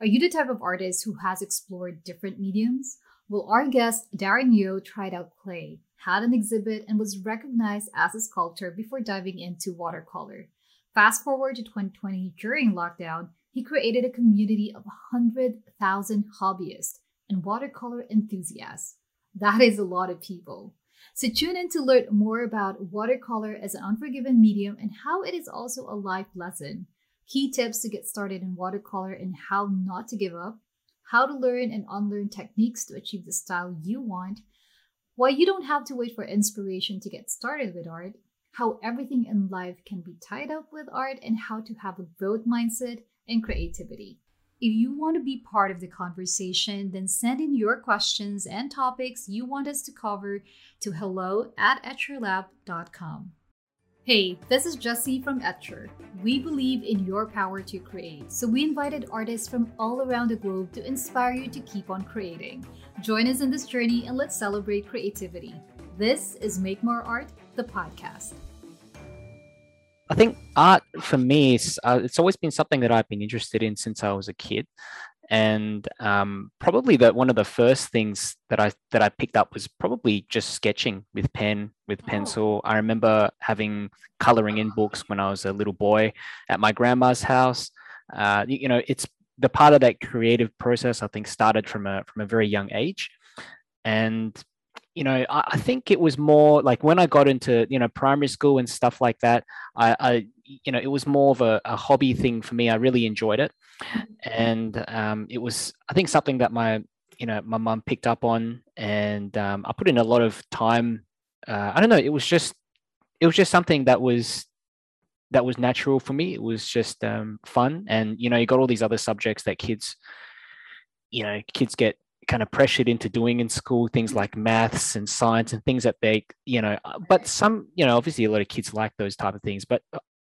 Are you the type of artist who has explored different mediums? Well, our guest, Darren Yeo, tried out clay, had an exhibit, and was recognized as a sculptor before diving into watercolor. Fast forward to 2020, during lockdown, he created a community of 100,000 hobbyists and watercolor enthusiasts. That is a lot of people. So tune in to learn more about watercolor as an unforgiving medium and how it is also a life lesson. Key tips to get started in watercolor and how not to give up, how to learn and unlearn techniques to achieve the style you want, why you don't have to wait for inspiration to get started with art, how everything in life can be tied up with art, and how to have a growth mindset and creativity. If you want to be part of the conversation, then send in your questions and topics you want us to cover to hello@etcherlab.com. Hey, this is Jessie from Etcher. We believe in your power to create, so we invited artists from all around the globe to inspire you to keep on creating. Join us in this journey and let's celebrate creativity. This is Make More Art, the podcast. I think art for me, it's always been something that I've been interested in since I was a kid. And probably one of the first things that I picked up was probably just sketching with pen, with pencil. I remember having coloring in books when I was a little boy at my grandma's house. It's the part of that creative process, I think, started from a very young age. And I think it was more like when I got into, primary school and stuff like that, I it was more of a hobby thing for me. I really enjoyed it. And it was, I think, something that my mum picked up on. And I put in a lot of time. I don't know. It was just something that was natural for me. It was just fun. And, you got all these other subjects that kids get kind of pressured into doing in school, things like maths and science and things that they, but some, obviously a lot of kids like those type of things, but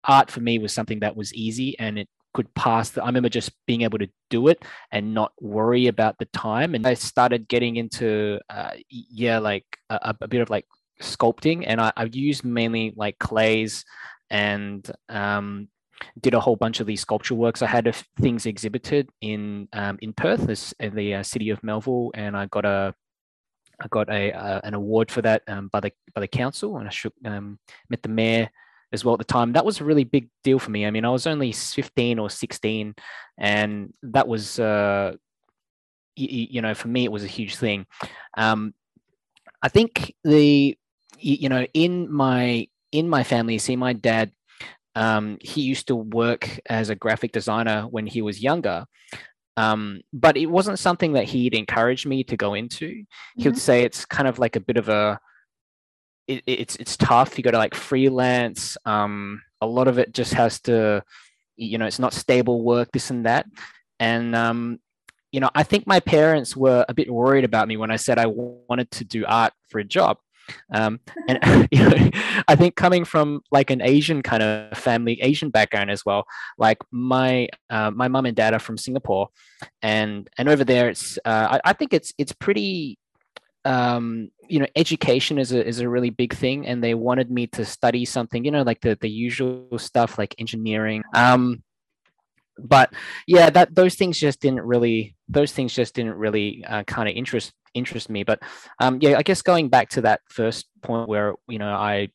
art for me was something that was easy and it could pass. I remember just being able to do it and not worry about the time. And I started getting into, a bit of like sculpting, and I used mainly like clays and, did a whole bunch of these sculpture works. I had things exhibited in Perth, in the city of Melville, and I got an award for that by the council, and I met the mayor as well at the time. That was a really big deal for me. I mean, I was only 15 or 16, and that was for me it was a huge thing. I think in my family, see, my dad. He used to work as a graphic designer when he was younger, but it wasn't something that he'd encouraged me to go into. Mm-hmm. He would say it's kind of like a bit of it's tough. You got to like freelance. A lot of it just has to, it's not stable work, this and that. And, I think my parents were a bit worried about me when I said I wanted to do art for a job. And I think coming from like an Asian kind of family, Asian background as well, like my mum and dad are from Singapore, and over there it's I think it's pretty education is a really big thing, and they wanted me to study something, like the usual stuff like engineering, but yeah, that those things just didn't really kind of interest me. But I guess going back to that first point where I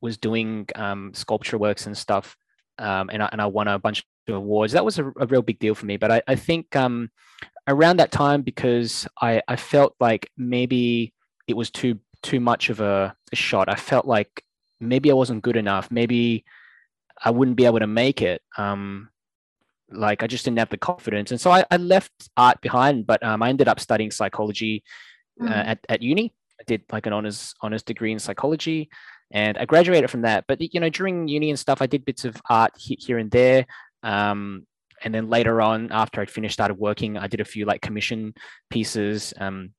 was doing sculpture works and stuff, and I won a bunch of awards, that was a real big deal for me. But I think around that time, because I felt like maybe it was too much of a shot. I felt like maybe I wasn't good enough, maybe I wouldn't be able to make it. Like I just didn't have the confidence. And so I left art behind, but I ended up studying psychology at uni. I did like an honors degree in psychology, and I graduated from that. But, during uni and stuff, I did bits of art here and there. And then later on, after I'd finished, started working, I did a few like commission pieces in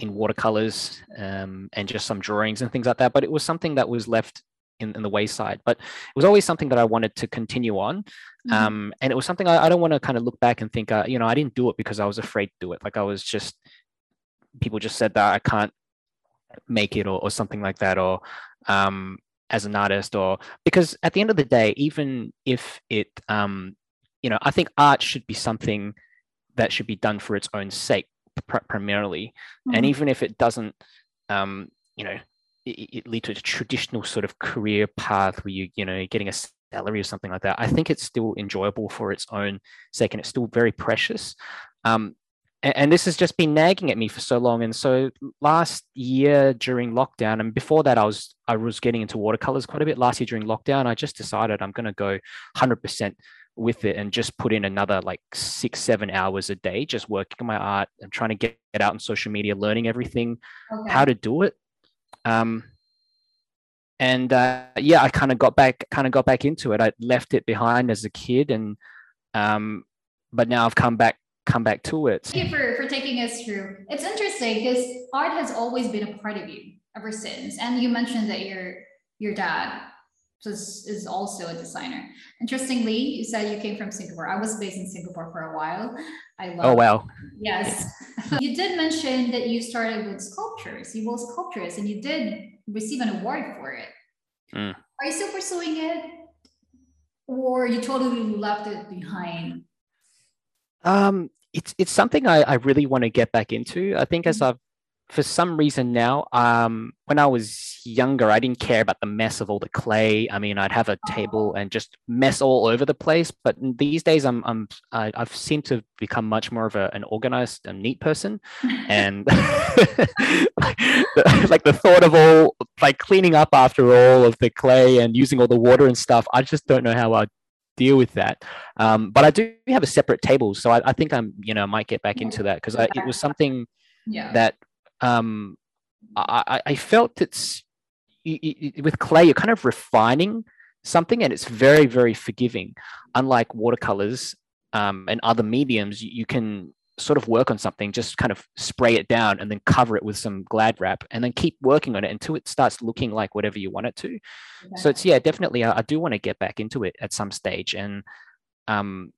watercolors and just some drawings and things like that. But it was something that was left in the wayside, but it was always something that I wanted to continue on. And it was something I don't want to kind of look back and think, I didn't do it because I was afraid to do it. Like I was just, people just said that I can't make it or something like that, or as an artist, or because at the end of the day, even if it, I think art should be something that should be done for its own sake primarily. Mm-hmm. And even if it doesn't, you know, it lead to a traditional sort of career path where you're getting a salary or something like that, I think it's still enjoyable for its own sake, and it's still very precious. And this has just been nagging at me for so long. And so last year during lockdown, and before that I was getting into watercolors quite a bit. Last year during lockdown, I just decided I'm going to go 100% with it and just put in another like 6-7 hours a day, just working on my art and trying to get it out on social media, learning everything, how to do it. Yeah, I kind of got back into it. I left it behind as a kid, and but now I've come back to it. Thank you for taking us through. It's interesting because art has always been a part of you ever since. And you mentioned that your dad is also a designer. Interestingly, you said you came from Singapore. I was based in Singapore for a while. Oh, wow. Yes. Yeah. You did mention that you started with sculptures. You were sculptors, and you did receive an award for it. Mm. Are you still pursuing it, or you totally left it behind? It's something I really want to get back into. I think as I've, for some reason now, when I was younger, I didn't care about the mess of all the clay. I mean, I'd have a table and just mess all over the place. But these days, I've seemed to become much more of an organized and neat person, and like the thought of all like cleaning up after all of the clay and using all the water and stuff, I just don't know how I'd deal with that. But I do have a separate table, so I think I might get back into that, because it was something that. I felt with clay, you're kind of refining something, and it's very, very forgiving. Unlike watercolors and other mediums, you can sort of work on something, just kind of spray it down and then cover it with some glad wrap and then keep working on it until it starts looking like whatever you want it to. Okay. So it's, definitely, I do want to get back into it at some stage. And I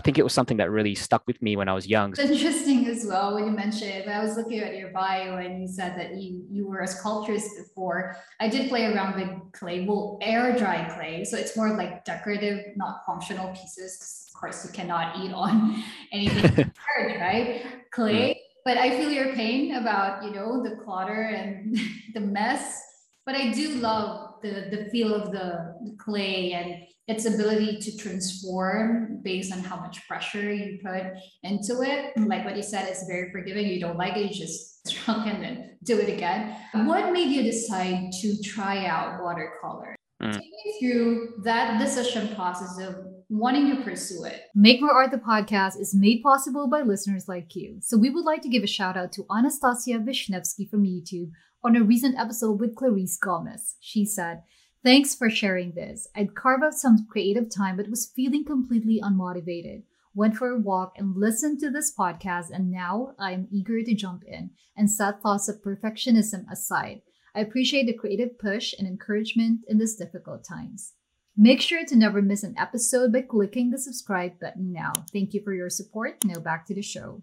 think it was something that really stuck with me when I was young. It's interesting as well when you mentioned it. I was looking at your bio, and you said that you were a sculptrist before. I did play around with clay, air dry clay. So it's more like decorative, not functional pieces, because of course you cannot eat on anything, right? Clay. Mm. But I feel your pain about, the clutter and the mess. But I do love the feel of the clay and its ability to transform based on how much pressure you put into it. Like what you said, it's very forgiving. You don't like it, you just chuck and then do it again. What made you decide to try out watercolor? Take me through that decision process of wanting to pursue it. Make More Art, the podcast, is made possible by listeners like you. So we would like to give a shout out to Anastasia Vishnevsky from YouTube on a recent episode with Clarice Gomez. She said, "Thanks for sharing this. I'd carve out some creative time, but was feeling completely unmotivated. Went for a walk and listened to this podcast, and now I'm eager to jump in and set thoughts of perfectionism aside. I appreciate the creative push and encouragement in these difficult times. Make sure to never miss an episode by clicking the subscribe button now. Thank you for your support. Now back to the show."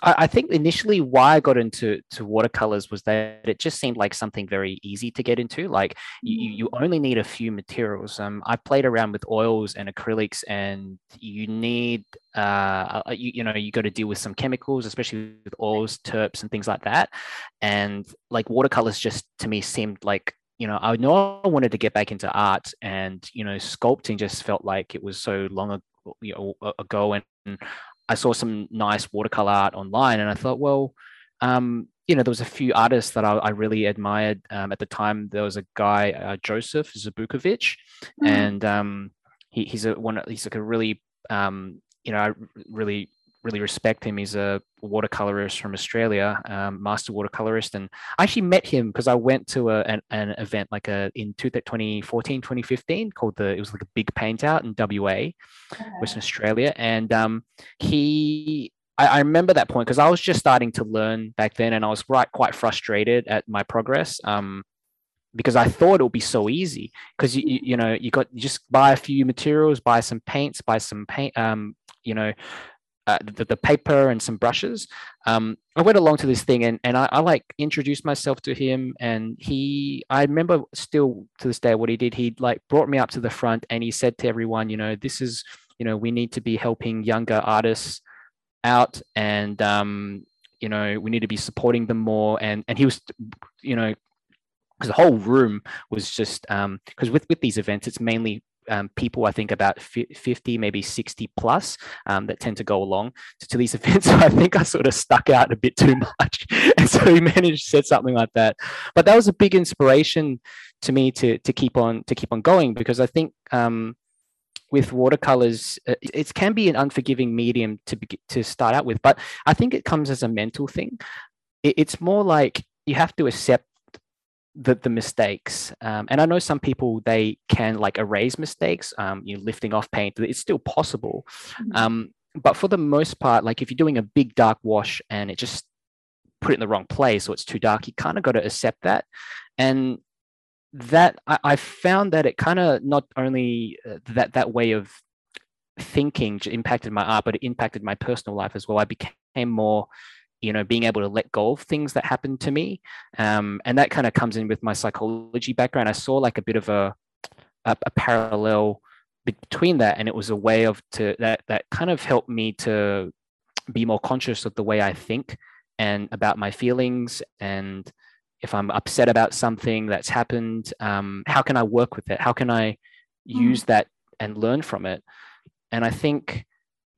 I think initially why I got into watercolors was that it just seemed like something very easy to get into. Like you only need a few materials. I played around with oils and acrylics, and you need you got to deal with some chemicals, especially with oils, terps, and things like that. And like watercolors just to me seemed like, I know I wanted to get back into art, and sculpting just felt like it was so long ago. And I saw some nice watercolor art online, and I thought, well, there was a few artists that I really admired at the time. There was a guy, Joseph Zabukovich, mm-hmm. and he's like a really, I really, really respect him. He's a watercolorist from Australia, master watercolorist. And I actually met him because I went to an event in 2014, 2015 called it was a big paint out in WA, Western Australia. And I remember that point because I was just starting to learn back then, and I was quite frustrated at my progress. Because I thought it would be so easy, because you just buy a few materials, buy some paints, the paper and some brushes. I went along to this thing, and I like introduced myself to him, and I remember still to this day what he did. He like brought me up to the front and he said to everyone, you know, this is, you know, we need to be helping younger artists out, and you know, we need to be supporting them more. And he was, you know, because the whole room was just, because with these events, it's mainly people, I think about 50, maybe 60 plus that tend to go along to these events. So I think I sort of stuck out a bit too much. And so he managed to say something like that. But that was a big inspiration to me to keep on going, because I think with watercolors, it can be an unforgiving medium to start out with. But I think it comes as a mental thing. It's more like you have to accept the mistakes, and I know some people, they can like erase mistakes, you know, lifting off paint, it's still possible, but for the most part, like if you're doing a big dark wash and it just put it in the wrong place or it's too dark, you kind of got to accept that. And that I found that it kind of not only that way of thinking impacted my art, but it impacted my personal life as well. I became more, you know, being able to let go of things that happened to me. And that kind of comes in with my psychology background. I saw like a bit of a parallel between that. And it was a way that kind of helped me to be more conscious of the way I think and about my feelings. And if I'm upset about something that's happened, how can I work with it? How can I use that and learn from it? And I think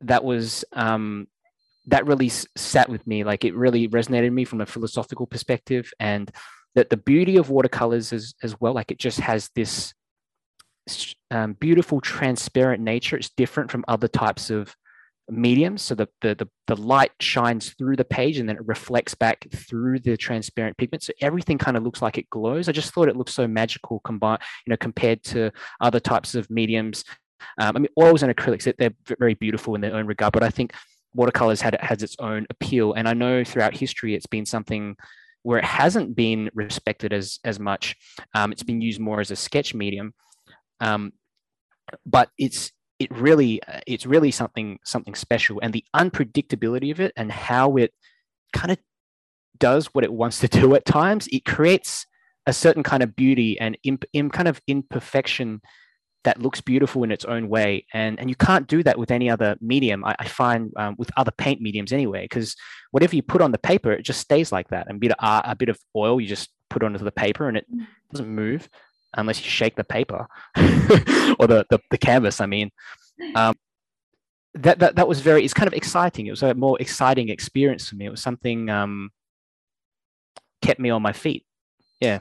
that was, that really sat with me. Like it really resonated with me from a philosophical perspective, and that the beauty of watercolors is as well, like it just has this beautiful transparent nature. It's different from other types of mediums. So the light shines through the page and then it reflects back through the transparent pigment. So everything kind of looks like it glows. I just thought it looked so magical combined, you know, compared to other types of mediums. I mean, oils and acrylics, they're very beautiful in their own regard, but I think watercolors has its own appeal. And I know throughout history, it's been something where it hasn't been respected as much. It's been used more as a sketch medium, but it's really something special. And the unpredictability of it and how it kind of does what it wants to do at times, it creates a certain kind of beauty and in kind of imperfection that looks beautiful in its own way. And you can't do that with any other medium, I find, with other paint mediums anyway, because whatever you put on the paper, it just stays like that. And a bit of oil, you just put onto the paper and it doesn't move unless you shake the paper or the canvas, I mean. That was very, it's kind of exciting. It was a more exciting experience for me. It was something kept me on my feet, yeah.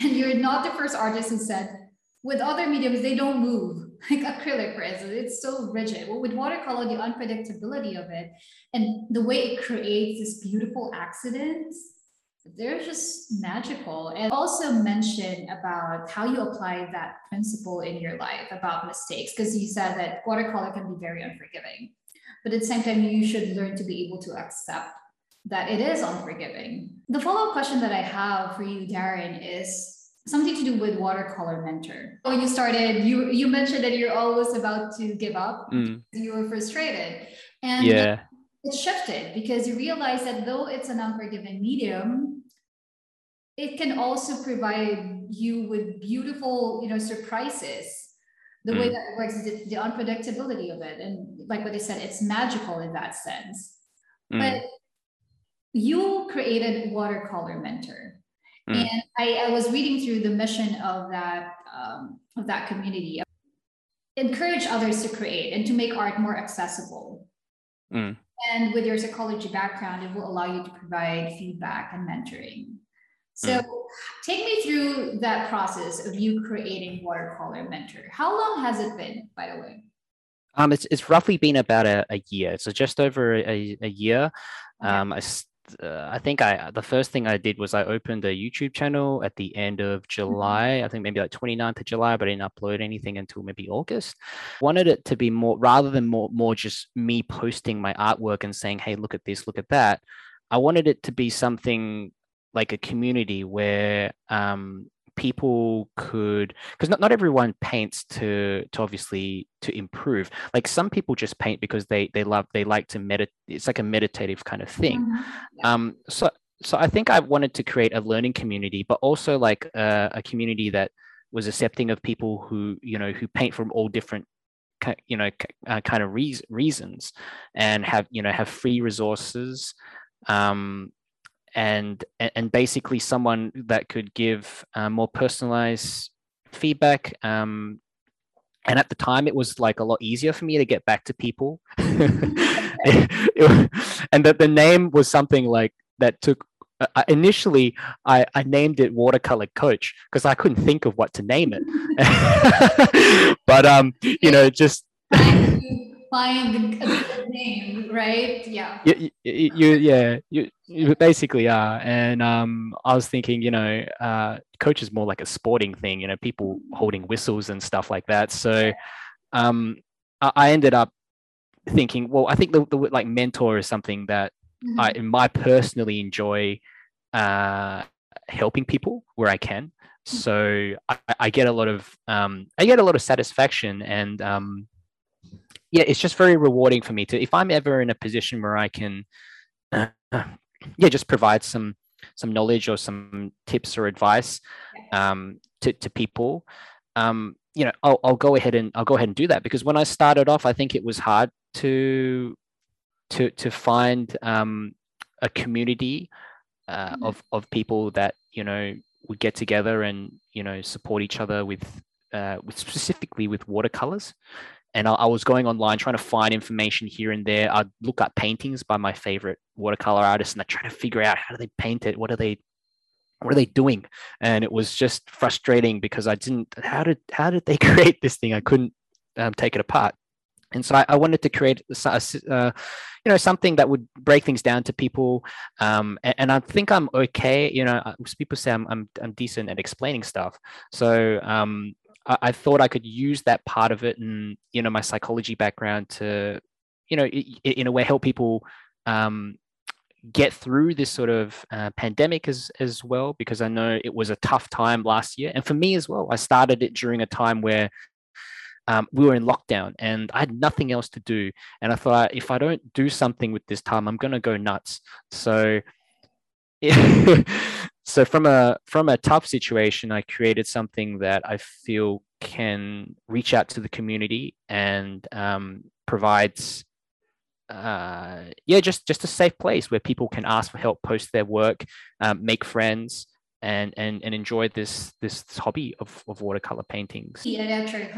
And you're not the first artist who said, with other mediums, they don't move, like acrylic, for instance, it's so rigid. Well, with watercolor, the unpredictability of it and the way it creates this beautiful accidents, they're just magical. And also mention about how you apply that principle in your life about mistakes, because you said that watercolor can be very unforgiving, but at the same time, you should learn to be able to accept that it is unforgiving. The follow-up question that I have for you, Darren, is something to do with Watercolor Mentor. When you started, you mentioned that you're always about to give up. You were frustrated. And yeah, it shifted because you realized that though it's an unforgiving medium, it can also provide you with beautiful, you know, surprises. The way that it works, the unpredictability of it. And like what I said, it's magical in that sense. But you created Watercolor Mentor. And I was reading through the mission of that community. Encourage others to create and to make art more accessible. And with your psychology background, it will allow you to provide feedback and mentoring. So take me through that process of you creating Watercolor Mentor. How long has it been, by the way? It's roughly been about a year. So just over a year. Okay. I think the first thing I did was I opened a YouTube channel at the end of July, I think maybe like 29th of July, but I didn't upload anything until maybe August. Wanted it to be more, rather than more just me posting my artwork and saying, hey, look at this, look at that. I wanted it to be something like a community where people could, because not everyone paints to obviously to improve. Like some people just paint because they like to meditate. It's like a meditative kind of thing. Mm-hmm. So I think I wanted to create a learning community, but also like a community that was accepting of people who, you know, who paint from all different, you know, kind of reasons, and have, you know, have free resources, and basically someone that could give more personalized feedback. And at the time, it was like a lot easier for me to get back to people. And that the name was something like that took. Initially, I named it Watercolor Coach because I couldn't think of what to name it. But you know, just find a good name, right? Yeah. You basically are. And I was thinking, you know, coach is more like a sporting thing, you know, people holding whistles and stuff like that. So I ended up thinking, well, I think the like mentor is something that. Mm-hmm. I personally enjoy helping people where I can, so I get a lot of satisfaction, and yeah, it's just very rewarding for me to, if I'm ever in a position where I can, just provide some knowledge or some tips or advice to people. You know, I'll go ahead and do that, because when I started off, I think it was hard to find a community of people that, you know, would get together and, you know, support each other with specifically with watercolors. And I was going online trying to find information here and there. I'd look up paintings by my favorite watercolor artists, and I try to figure out, how do they paint it? What are they doing? And it was just frustrating because I didn't, how did they create this thing? I couldn't take it apart. And so I wanted to create, you know, something that would break things down to people. And I think I'm okay. You know, people say I'm decent at explaining stuff. So I thought I could use that part of it, and, you know, my psychology background to, you know, in a way help people get through this sort of pandemic as well, because I know it was a tough time last year. And for me as well, I started it during a time where we were in lockdown and I had nothing else to do. And I thought, if I don't do something with this time, I'm going to go nuts. So, so from a tough situation, I created something that I feel can reach out to the community and provides, just a safe place where people can ask for help, post their work, make friends, and enjoy this hobby of watercolor paintings. Yeah, it actually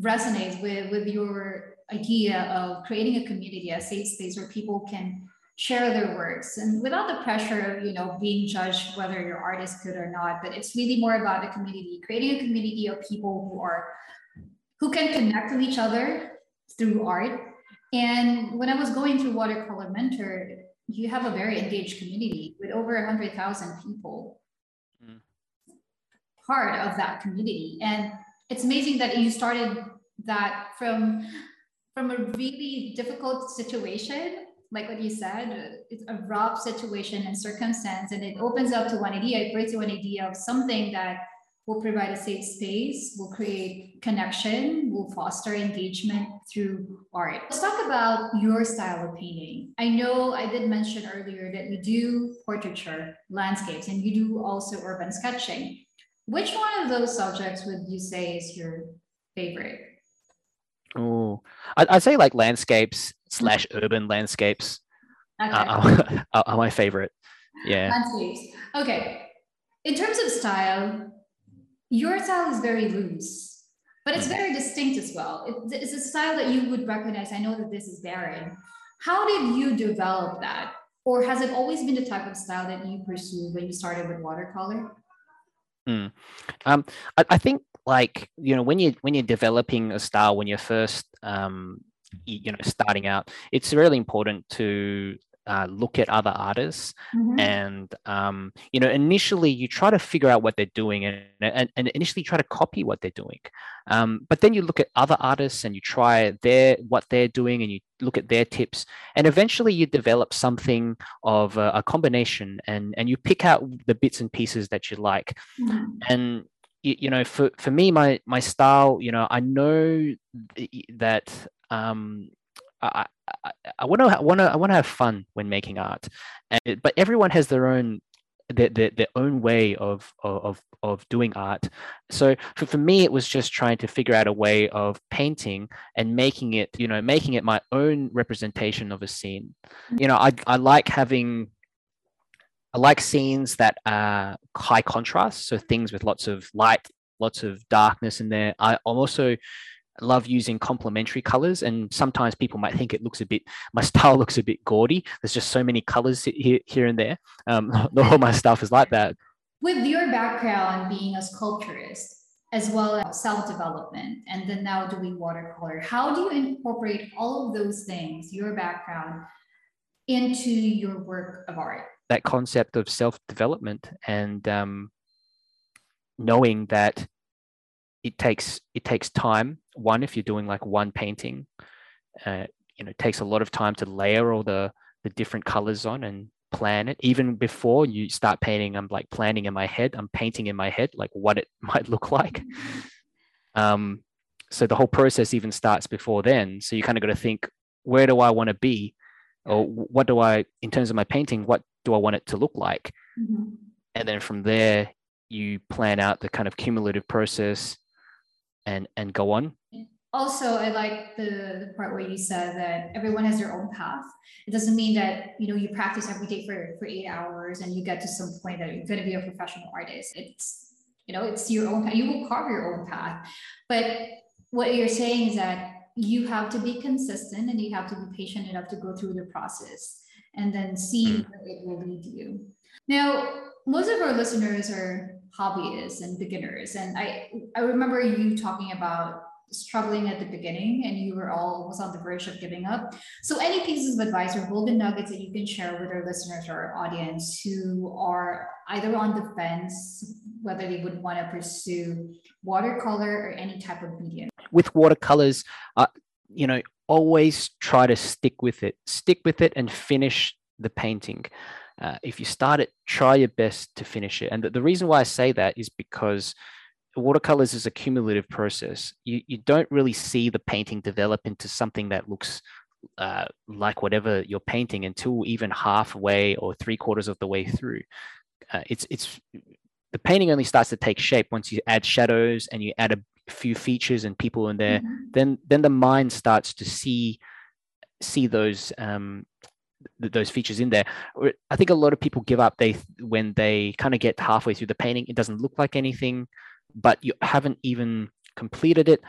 resonates with your idea of creating a community, a safe space where people can share their works, and without the pressure of, you know, being judged whether your art is good or not. But it's really more about the community, creating a community of people who can connect with each other through art. And when I was going through Watercolor Mentor, you have a very engaged community with over 100,000 people. Part of that community, and it's amazing that you started that from a really difficult situation, like what you said, it's a rough situation and circumstance, and it opens up to one idea, it brings you an idea of something that will provide a safe space, will create connection, will foster engagement through art. Let's talk about your style of painting. I know I did mention earlier that you do portraiture, landscapes, and you do also urban sketching. Which one of those subjects would you say is your favorite? Oh, I'd say like landscapes / urban landscapes are my favorite. Yeah. Landscapes. Okay. In terms of style, your style is very loose, but it's very distinct as well. It's a style that you would recognize. I know that this is Darren. How did you develop that? Or has it always been the type of style that you pursued when you started with watercolor? Mm. I think, like, you know, when you're developing a style, when you're first, starting out, it's really important to look at other artists. Mm-hmm. And, you know, initially you try to figure out what they're doing and initially try to copy what they're doing. But then you look at other artists and you try what they're doing and you look at their tips. And eventually you develop something of a combination and you pick out the bits and pieces that you like. Mm-hmm. And, you know, for me, my style, you know, I know that I want to have fun when making art, but everyone has their own way of doing art. So for me, it was just trying to figure out a way of painting and making it my own representation of a scene. You know, I like scenes that are high contrast, so things with lots of light, lots of darkness in there. I also love using complementary colors, and sometimes people might think my style looks a bit gaudy. There's just so many colors here and there. The whole my stuff is like that. With your background being a sculpturist, as well as self-development, and then now doing watercolor, how do you incorporate all of those things, your background, into your work of art? That concept of self-development and knowing that it takes time. One, if you're doing like one painting, you know, it takes a lot of time to layer all the different colors on and plan it. Even before you start painting, I'm like planning in my head. I'm painting in my head, like what it might look like. So the whole process even starts before then. So you kind of got to think, where do I want to be? Or what do I, in terms of my painting, what do I want it to look like? Mm-hmm. And then from there, you plan out the kind of cumulative process and go on. Also, I like the part where you said that everyone has their own path. It doesn't mean that, you know, you practice every day for 8 hours and you get to some point that you're going to be a professional artist. It's, you know, it's your own path. You will carve your own path. But what you're saying is that you have to be consistent and you have to be patient enough to go through the process and then see where it will lead you. Now, most of our listeners are hobbyists and beginners. And I remember you talking about struggling at the beginning and you were almost on the verge of giving up. So any pieces of advice or golden nuggets that you can share with our listeners or our audience who are either on the fence, whether they would want to pursue watercolor or any type of medium? With watercolors, you know, always try to stick with it and finish the painting. If you start it, try your best to finish it. And the reason why I say that is because watercolors is a cumulative process. You don't really see the painting develop into something that looks like whatever you're painting until even halfway or 3/4 of the way through. The painting only starts to take shape once you add shadows and you add a few features and people in there. Mm-hmm. Then the mind starts to see those features in there. I think a lot of people give up when they kind of get halfway through the painting. It doesn't look like anything, but you haven't even completed it.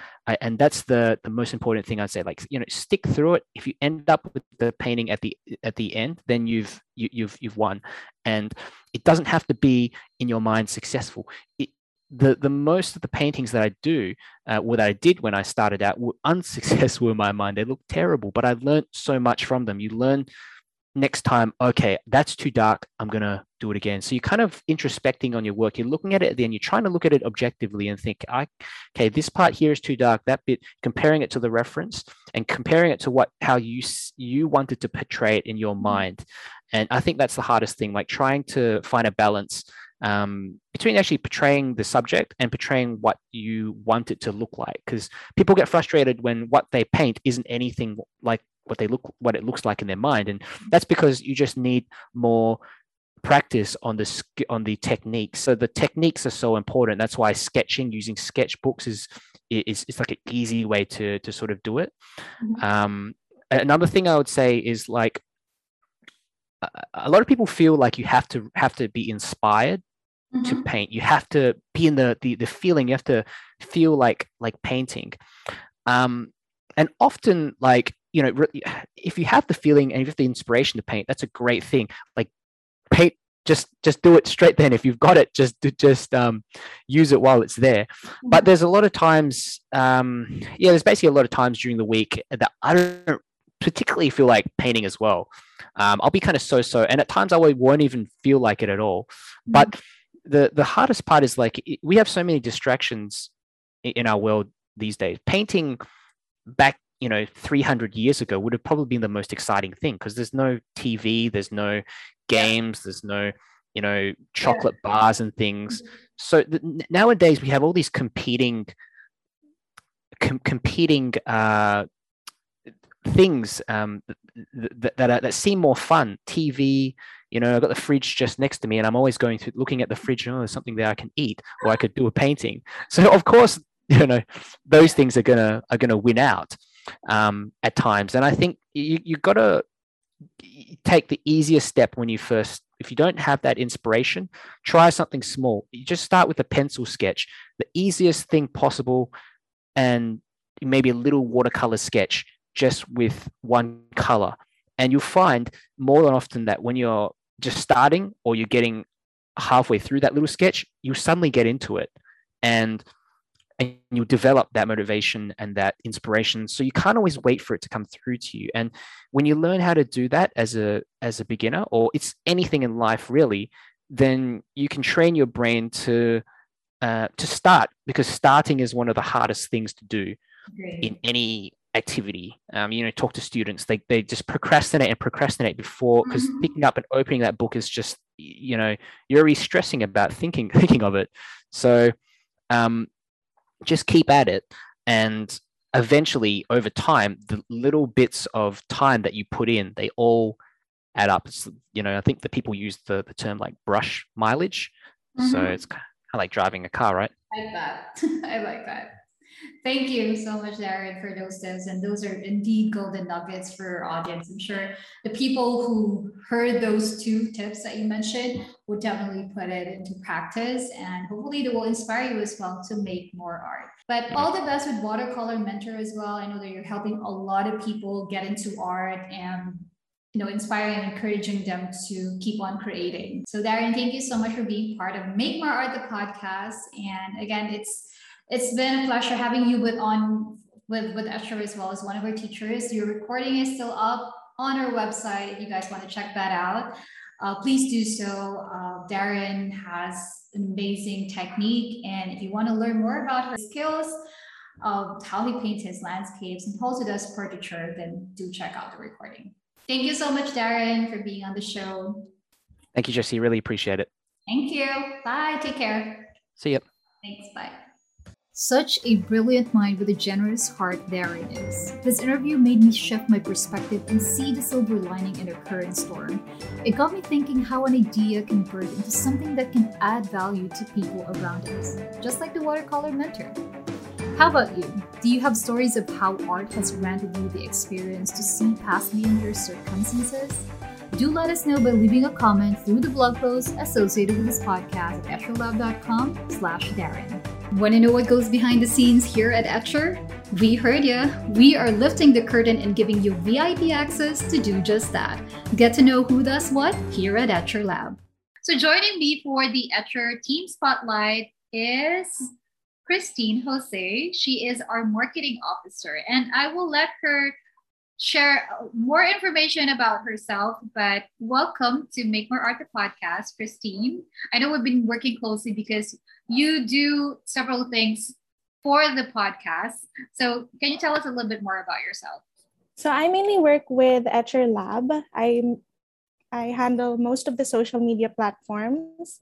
And that's the most important thing I'd say, like, you know, stick through it. If you end up with the painting at the end, then you've won. And it doesn't have to be in your mind successful. The most of the paintings that I do, what I did when I started out, were unsuccessful in my mind. They looked terrible, but I learned so much from them. You learn next time, okay, that's too dark, I'm going to do it again. So you're kind of introspecting on your work. You're looking at it at the end. You're trying to look at it objectively and think, okay, this part here is too dark, that bit, comparing it to the reference and comparing it to how you wanted to portray it in your mind. And I think that's the hardest thing, like trying to find a balance between actually portraying the subject and portraying what you want it to look like, because people get frustrated when what they paint isn't anything like what it looks like in their mind, and that's because you just need more practice on the techniques. So the techniques are so important. That's why using sketchbooks is like an easy way to sort of do it. Mm-hmm. Another thing I would say is, like, a lot of people feel like you have to be inspired. Mm-hmm. To paint. You have to be in the feeling. You have to feel like painting. And often, like, you know, if you have the feeling and you have the inspiration to paint, that's a great thing. Like, paint, just do it straight then. If you've got it, just use it while it's there. But there's a lot of times, there's basically a lot of times during the week that I don't particularly if you like painting as well. I'll be kind of so-so, and at times I won't even feel like it at all. But the hardest part is like, we have so many distractions in our world these days. Painting back, 300 years ago would have probably been the most exciting thing, because there's no TV, there's no games, there's no, chocolate bars and things. So nowadays we have all these competing things that seem more fun. TV, I've got the fridge just next to me, and I'm always going through looking at the fridge. Oh, there's something there I can eat, or I could do a painting. So of course, those things are gonna win out at times. And I think you gotta take the easiest step when you first. If you don't have that inspiration, try something small. You just start with a pencil sketch, the easiest thing possible, and maybe a little watercolor sketch just with one color. And you'll find more than often that when you're just starting, or you're getting halfway through that little sketch, you suddenly get into it, and you develop that motivation and that inspiration. So you can't always wait for it to come through to you. And when you learn how to do that as a beginner, or it's anything in life really, then you can train your brain to start, because starting is one of the hardest things to do in any activity. Talk to students, they just procrastinate before, because picking up and opening that book is just, you're already stressing about thinking of it. So just keep at it, and eventually over time the little bits of time that you put in, they all add up. It's, I think that people use the term like brush mileage. So it's kind of like driving a car, right? I like that. Thank you so much, Darren, for those tips. And those are indeed golden nuggets for our audience. I'm sure the people who heard those two tips that you mentioned would definitely put it into practice, and hopefully they will inspire you as well to make more art. But all the best with Watercolor Mentor as well. I know that you're helping a lot of people get into art and inspiring and encouraging them to keep on creating. So Darren, thank you so much for being part of Make More Art, the podcast. And again, It's been a pleasure having you with Etcher as well as one of our teachers. Your recording is still up on our website. If you guys want to check that out, please do so. Darren has amazing technique, and if you want to learn more about her skills of how he paints his landscapes and also does portraiture, then do check out the recording. Thank you so much, Darren, for being on the show. Thank you, Jesse. Really appreciate it. Thank you. Bye. Take care. See you. Thanks. Bye. Such a brilliant mind with a generous heart Darren is. This interview made me shift my perspective and see the silver lining in our current storm. It got me thinking how an idea can birth into something that can add value to people around us, just like the Watercolor Mentor. How about you? Do you have stories of how art has granted you the experience to see past beyond your circumstances? Do let us know by leaving a comment through the blog post associated with this podcast at etcherlab.com/Darren. Want to know what goes behind the scenes here at Etcher? We heard ya! We are lifting the curtain and giving you VIP access to do just that. Get to know who does what here at Etcher Lab. So joining me for the Etcher Team Spotlight is Christine Jose. She is our marketing officer, and I will let her share more information about herself, but welcome to Make More Art, the podcast, Christine. I know we've been working closely because you do several things for the podcast. So can you tell us a little bit more about yourself? So I mainly work with Etcher Lab. I handle most of the social media platforms,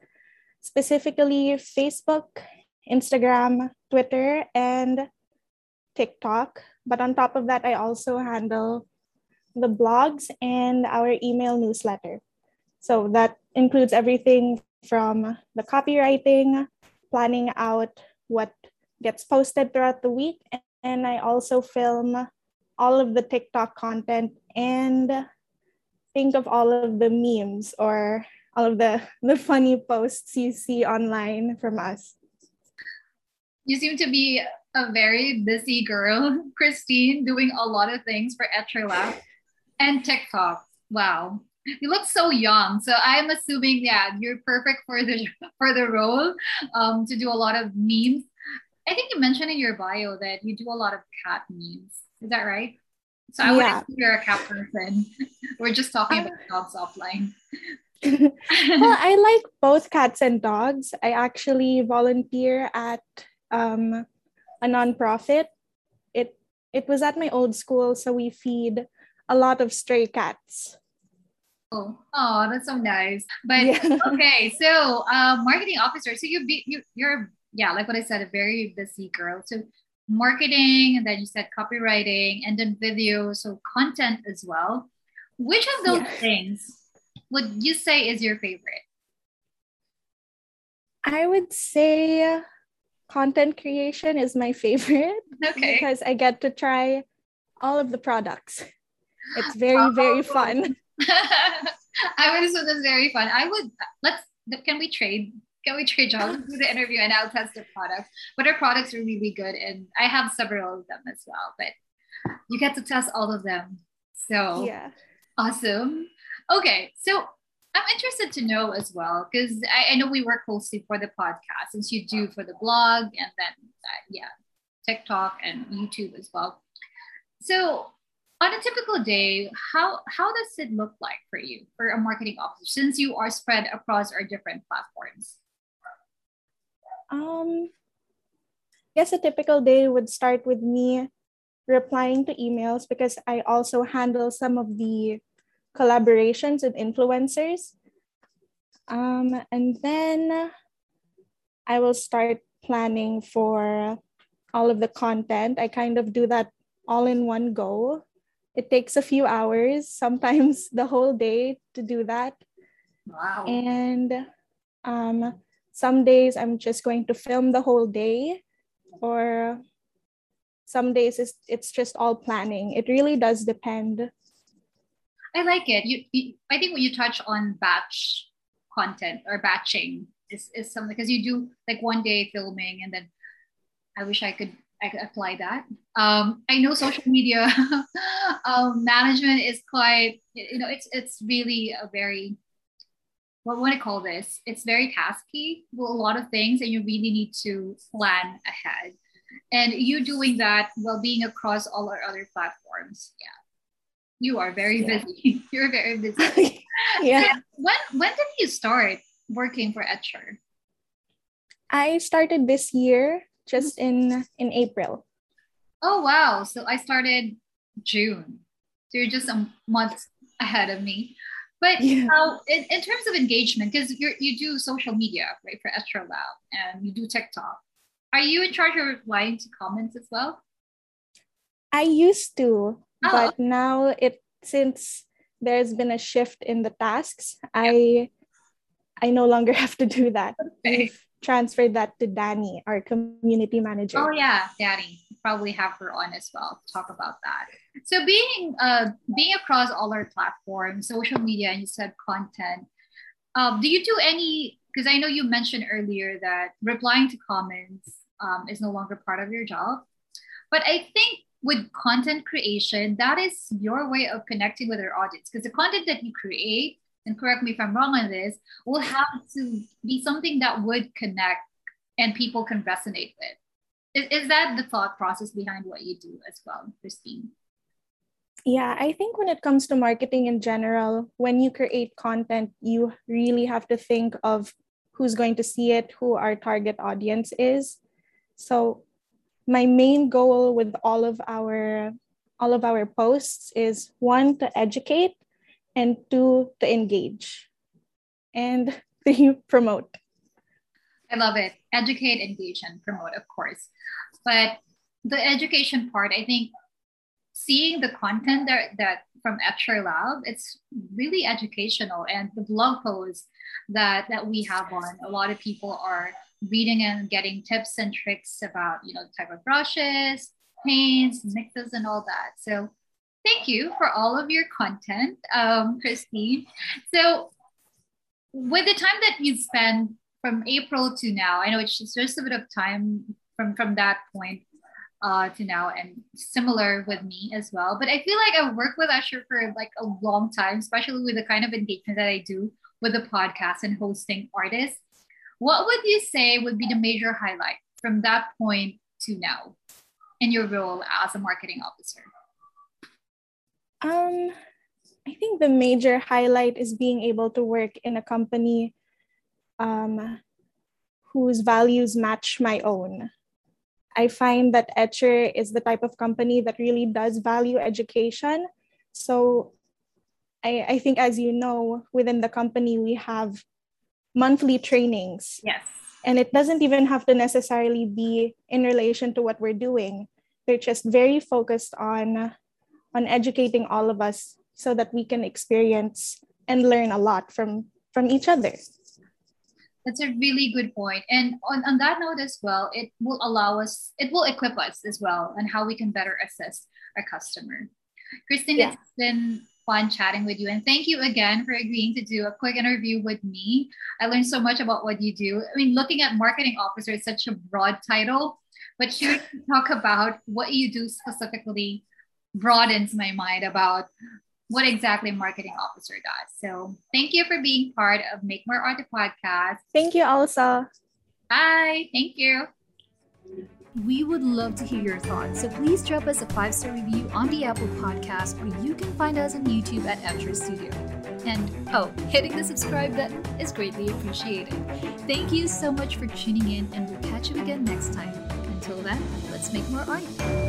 specifically Facebook, Instagram, Twitter, and TikTok. But on top of that, I also handle the blogs and our email newsletter. So that includes everything from the copywriting, planning out what gets posted throughout the week. And I also film all of the TikTok content and think of all of the memes or all of the funny posts you see online from us. You seem to be a very busy girl, Christine, doing a lot of things for Etcher Lab and TikTok. Wow. You look so young. So I'm assuming, you're perfect for the role to do a lot of memes. I think you mentioned in your bio that you do a lot of cat memes. Is that right? So I wouldn't consider a cat person. We're just talking about dogs offline. Well, I like both cats and dogs. I actually volunteer at a nonprofit. It was at my old school, so we feed a lot of stray cats. Oh, that's so nice. But okay, so marketing officer. So you're like what I said, a very busy girl. So marketing, and then you said copywriting, and then video, so content as well. Which of those things would you say is your favorite? I would say content creation is my favorite because I get to try all of the products. It's very, very fun. I would assume that's very fun. I would, can we trade? Can we trade jobs? Do the interview and I'll test the products. But our products are really good and I have several of them as well, but you get to test all of them. So awesome. Okay, so I'm interested to know as well, because I know we work closely for the podcast, since you do for the blog and then, TikTok and YouTube as well. So on a typical day, how does it look like for you, for a marketing officer, since you are spread across our different platforms? I guess a typical day would start with me replying to emails, because I also handle some of the collaborations with influencers. And then I will start planning for all of the content. I kind of do that all in one go. It takes a few hours, sometimes the whole day, to do that. Wow. And some days I'm just going to film the whole day, or some days it's just all planning. It really does depend. I like it. I think when you touch on batch content or batching is something, because you do like one day filming, and then I wish I could apply that. I know social media management is quite, it's really a very, what would I call this? It's very tasky with a lot of things, and you really need to plan ahead. And you doing that while being across all our other platforms, you are very busy. You're very busy. And when did you start working for Etcher? I started this year, just in April. Oh, wow. So I started June. So you're just a month ahead of me. But in terms of engagement, because you do social media, right, for Etcher Lab, and you do TikTok. Are you in charge of replying to comments as well? I used to. Oh. But now, since there's been a shift in the tasks, I no longer have to do that. Okay. We've transferred that to Danny, our community manager. Oh yeah, Danny. Probably have her on as well to talk about that. So being across all our platforms, social media, and you said content. Do you do any? Because I know you mentioned earlier that replying to comments is no longer part of your job, but I think with content creation, that is your way of connecting with your audience, because the content that you create, and correct me if I'm wrong on this, will have to be something that would connect and people can resonate with. Is that the thought process behind what you do as well, Christine? Yeah, I think when it comes to marketing in general, when you create content, you really have to think of who's going to see it, who our target audience is. So my main goal with all of our posts is, one, to educate, and two, to engage, and three, promote. I love it. Educate, engage, and promote, of course. But the education part, I think seeing the content that from Etcher Lab, it's really educational, and the blog posts that we have on, a lot of people are reading and getting tips and tricks about, the type of brushes, paints, mixes, and all that. So thank you for all of your content, Christine. So with the time that you spend from April to now, I know it's just a bit of time from that point to now, and similar with me as well. But I feel like I've worked with Etcher for like a long time, especially with the kind of engagement that I do with the podcast and hosting artists. What would you say would be the major highlight from that point to now in your role as a marketing officer? I think the major highlight is being able to work in a company whose values match my own. I find that Etcher is the type of company that really does value education. So I think, as you know, within the company, we have monthly trainings. Yes. And it doesn't even have to necessarily be in relation to what we're doing. They're just very focused on educating all of us so that we can experience and learn a lot from each other. That's a really good point. And on that note as well, it will allow us, it will equip us as well on how we can better assess our customer. Christine, yeah. It's been fun chatting with you. And thank you again for agreeing to do a quick interview with me. I learned so much about what you do. I mean, looking at marketing officer is such a broad title, but hearing you talk about what you do specifically broadens my mind about what exactly a marketing officer does. So thank you for being part of Make More Art, the podcast. Thank you, Elsa. Bye. Thank you. We would love to hear your thoughts, so please drop us a 5-star review on the Apple Podcast, or you can find us on YouTube at Etcher Studio. And hitting the subscribe button is greatly appreciated. Thank you so much for tuning in, and we'll catch you again next time. Until then, let's make more art.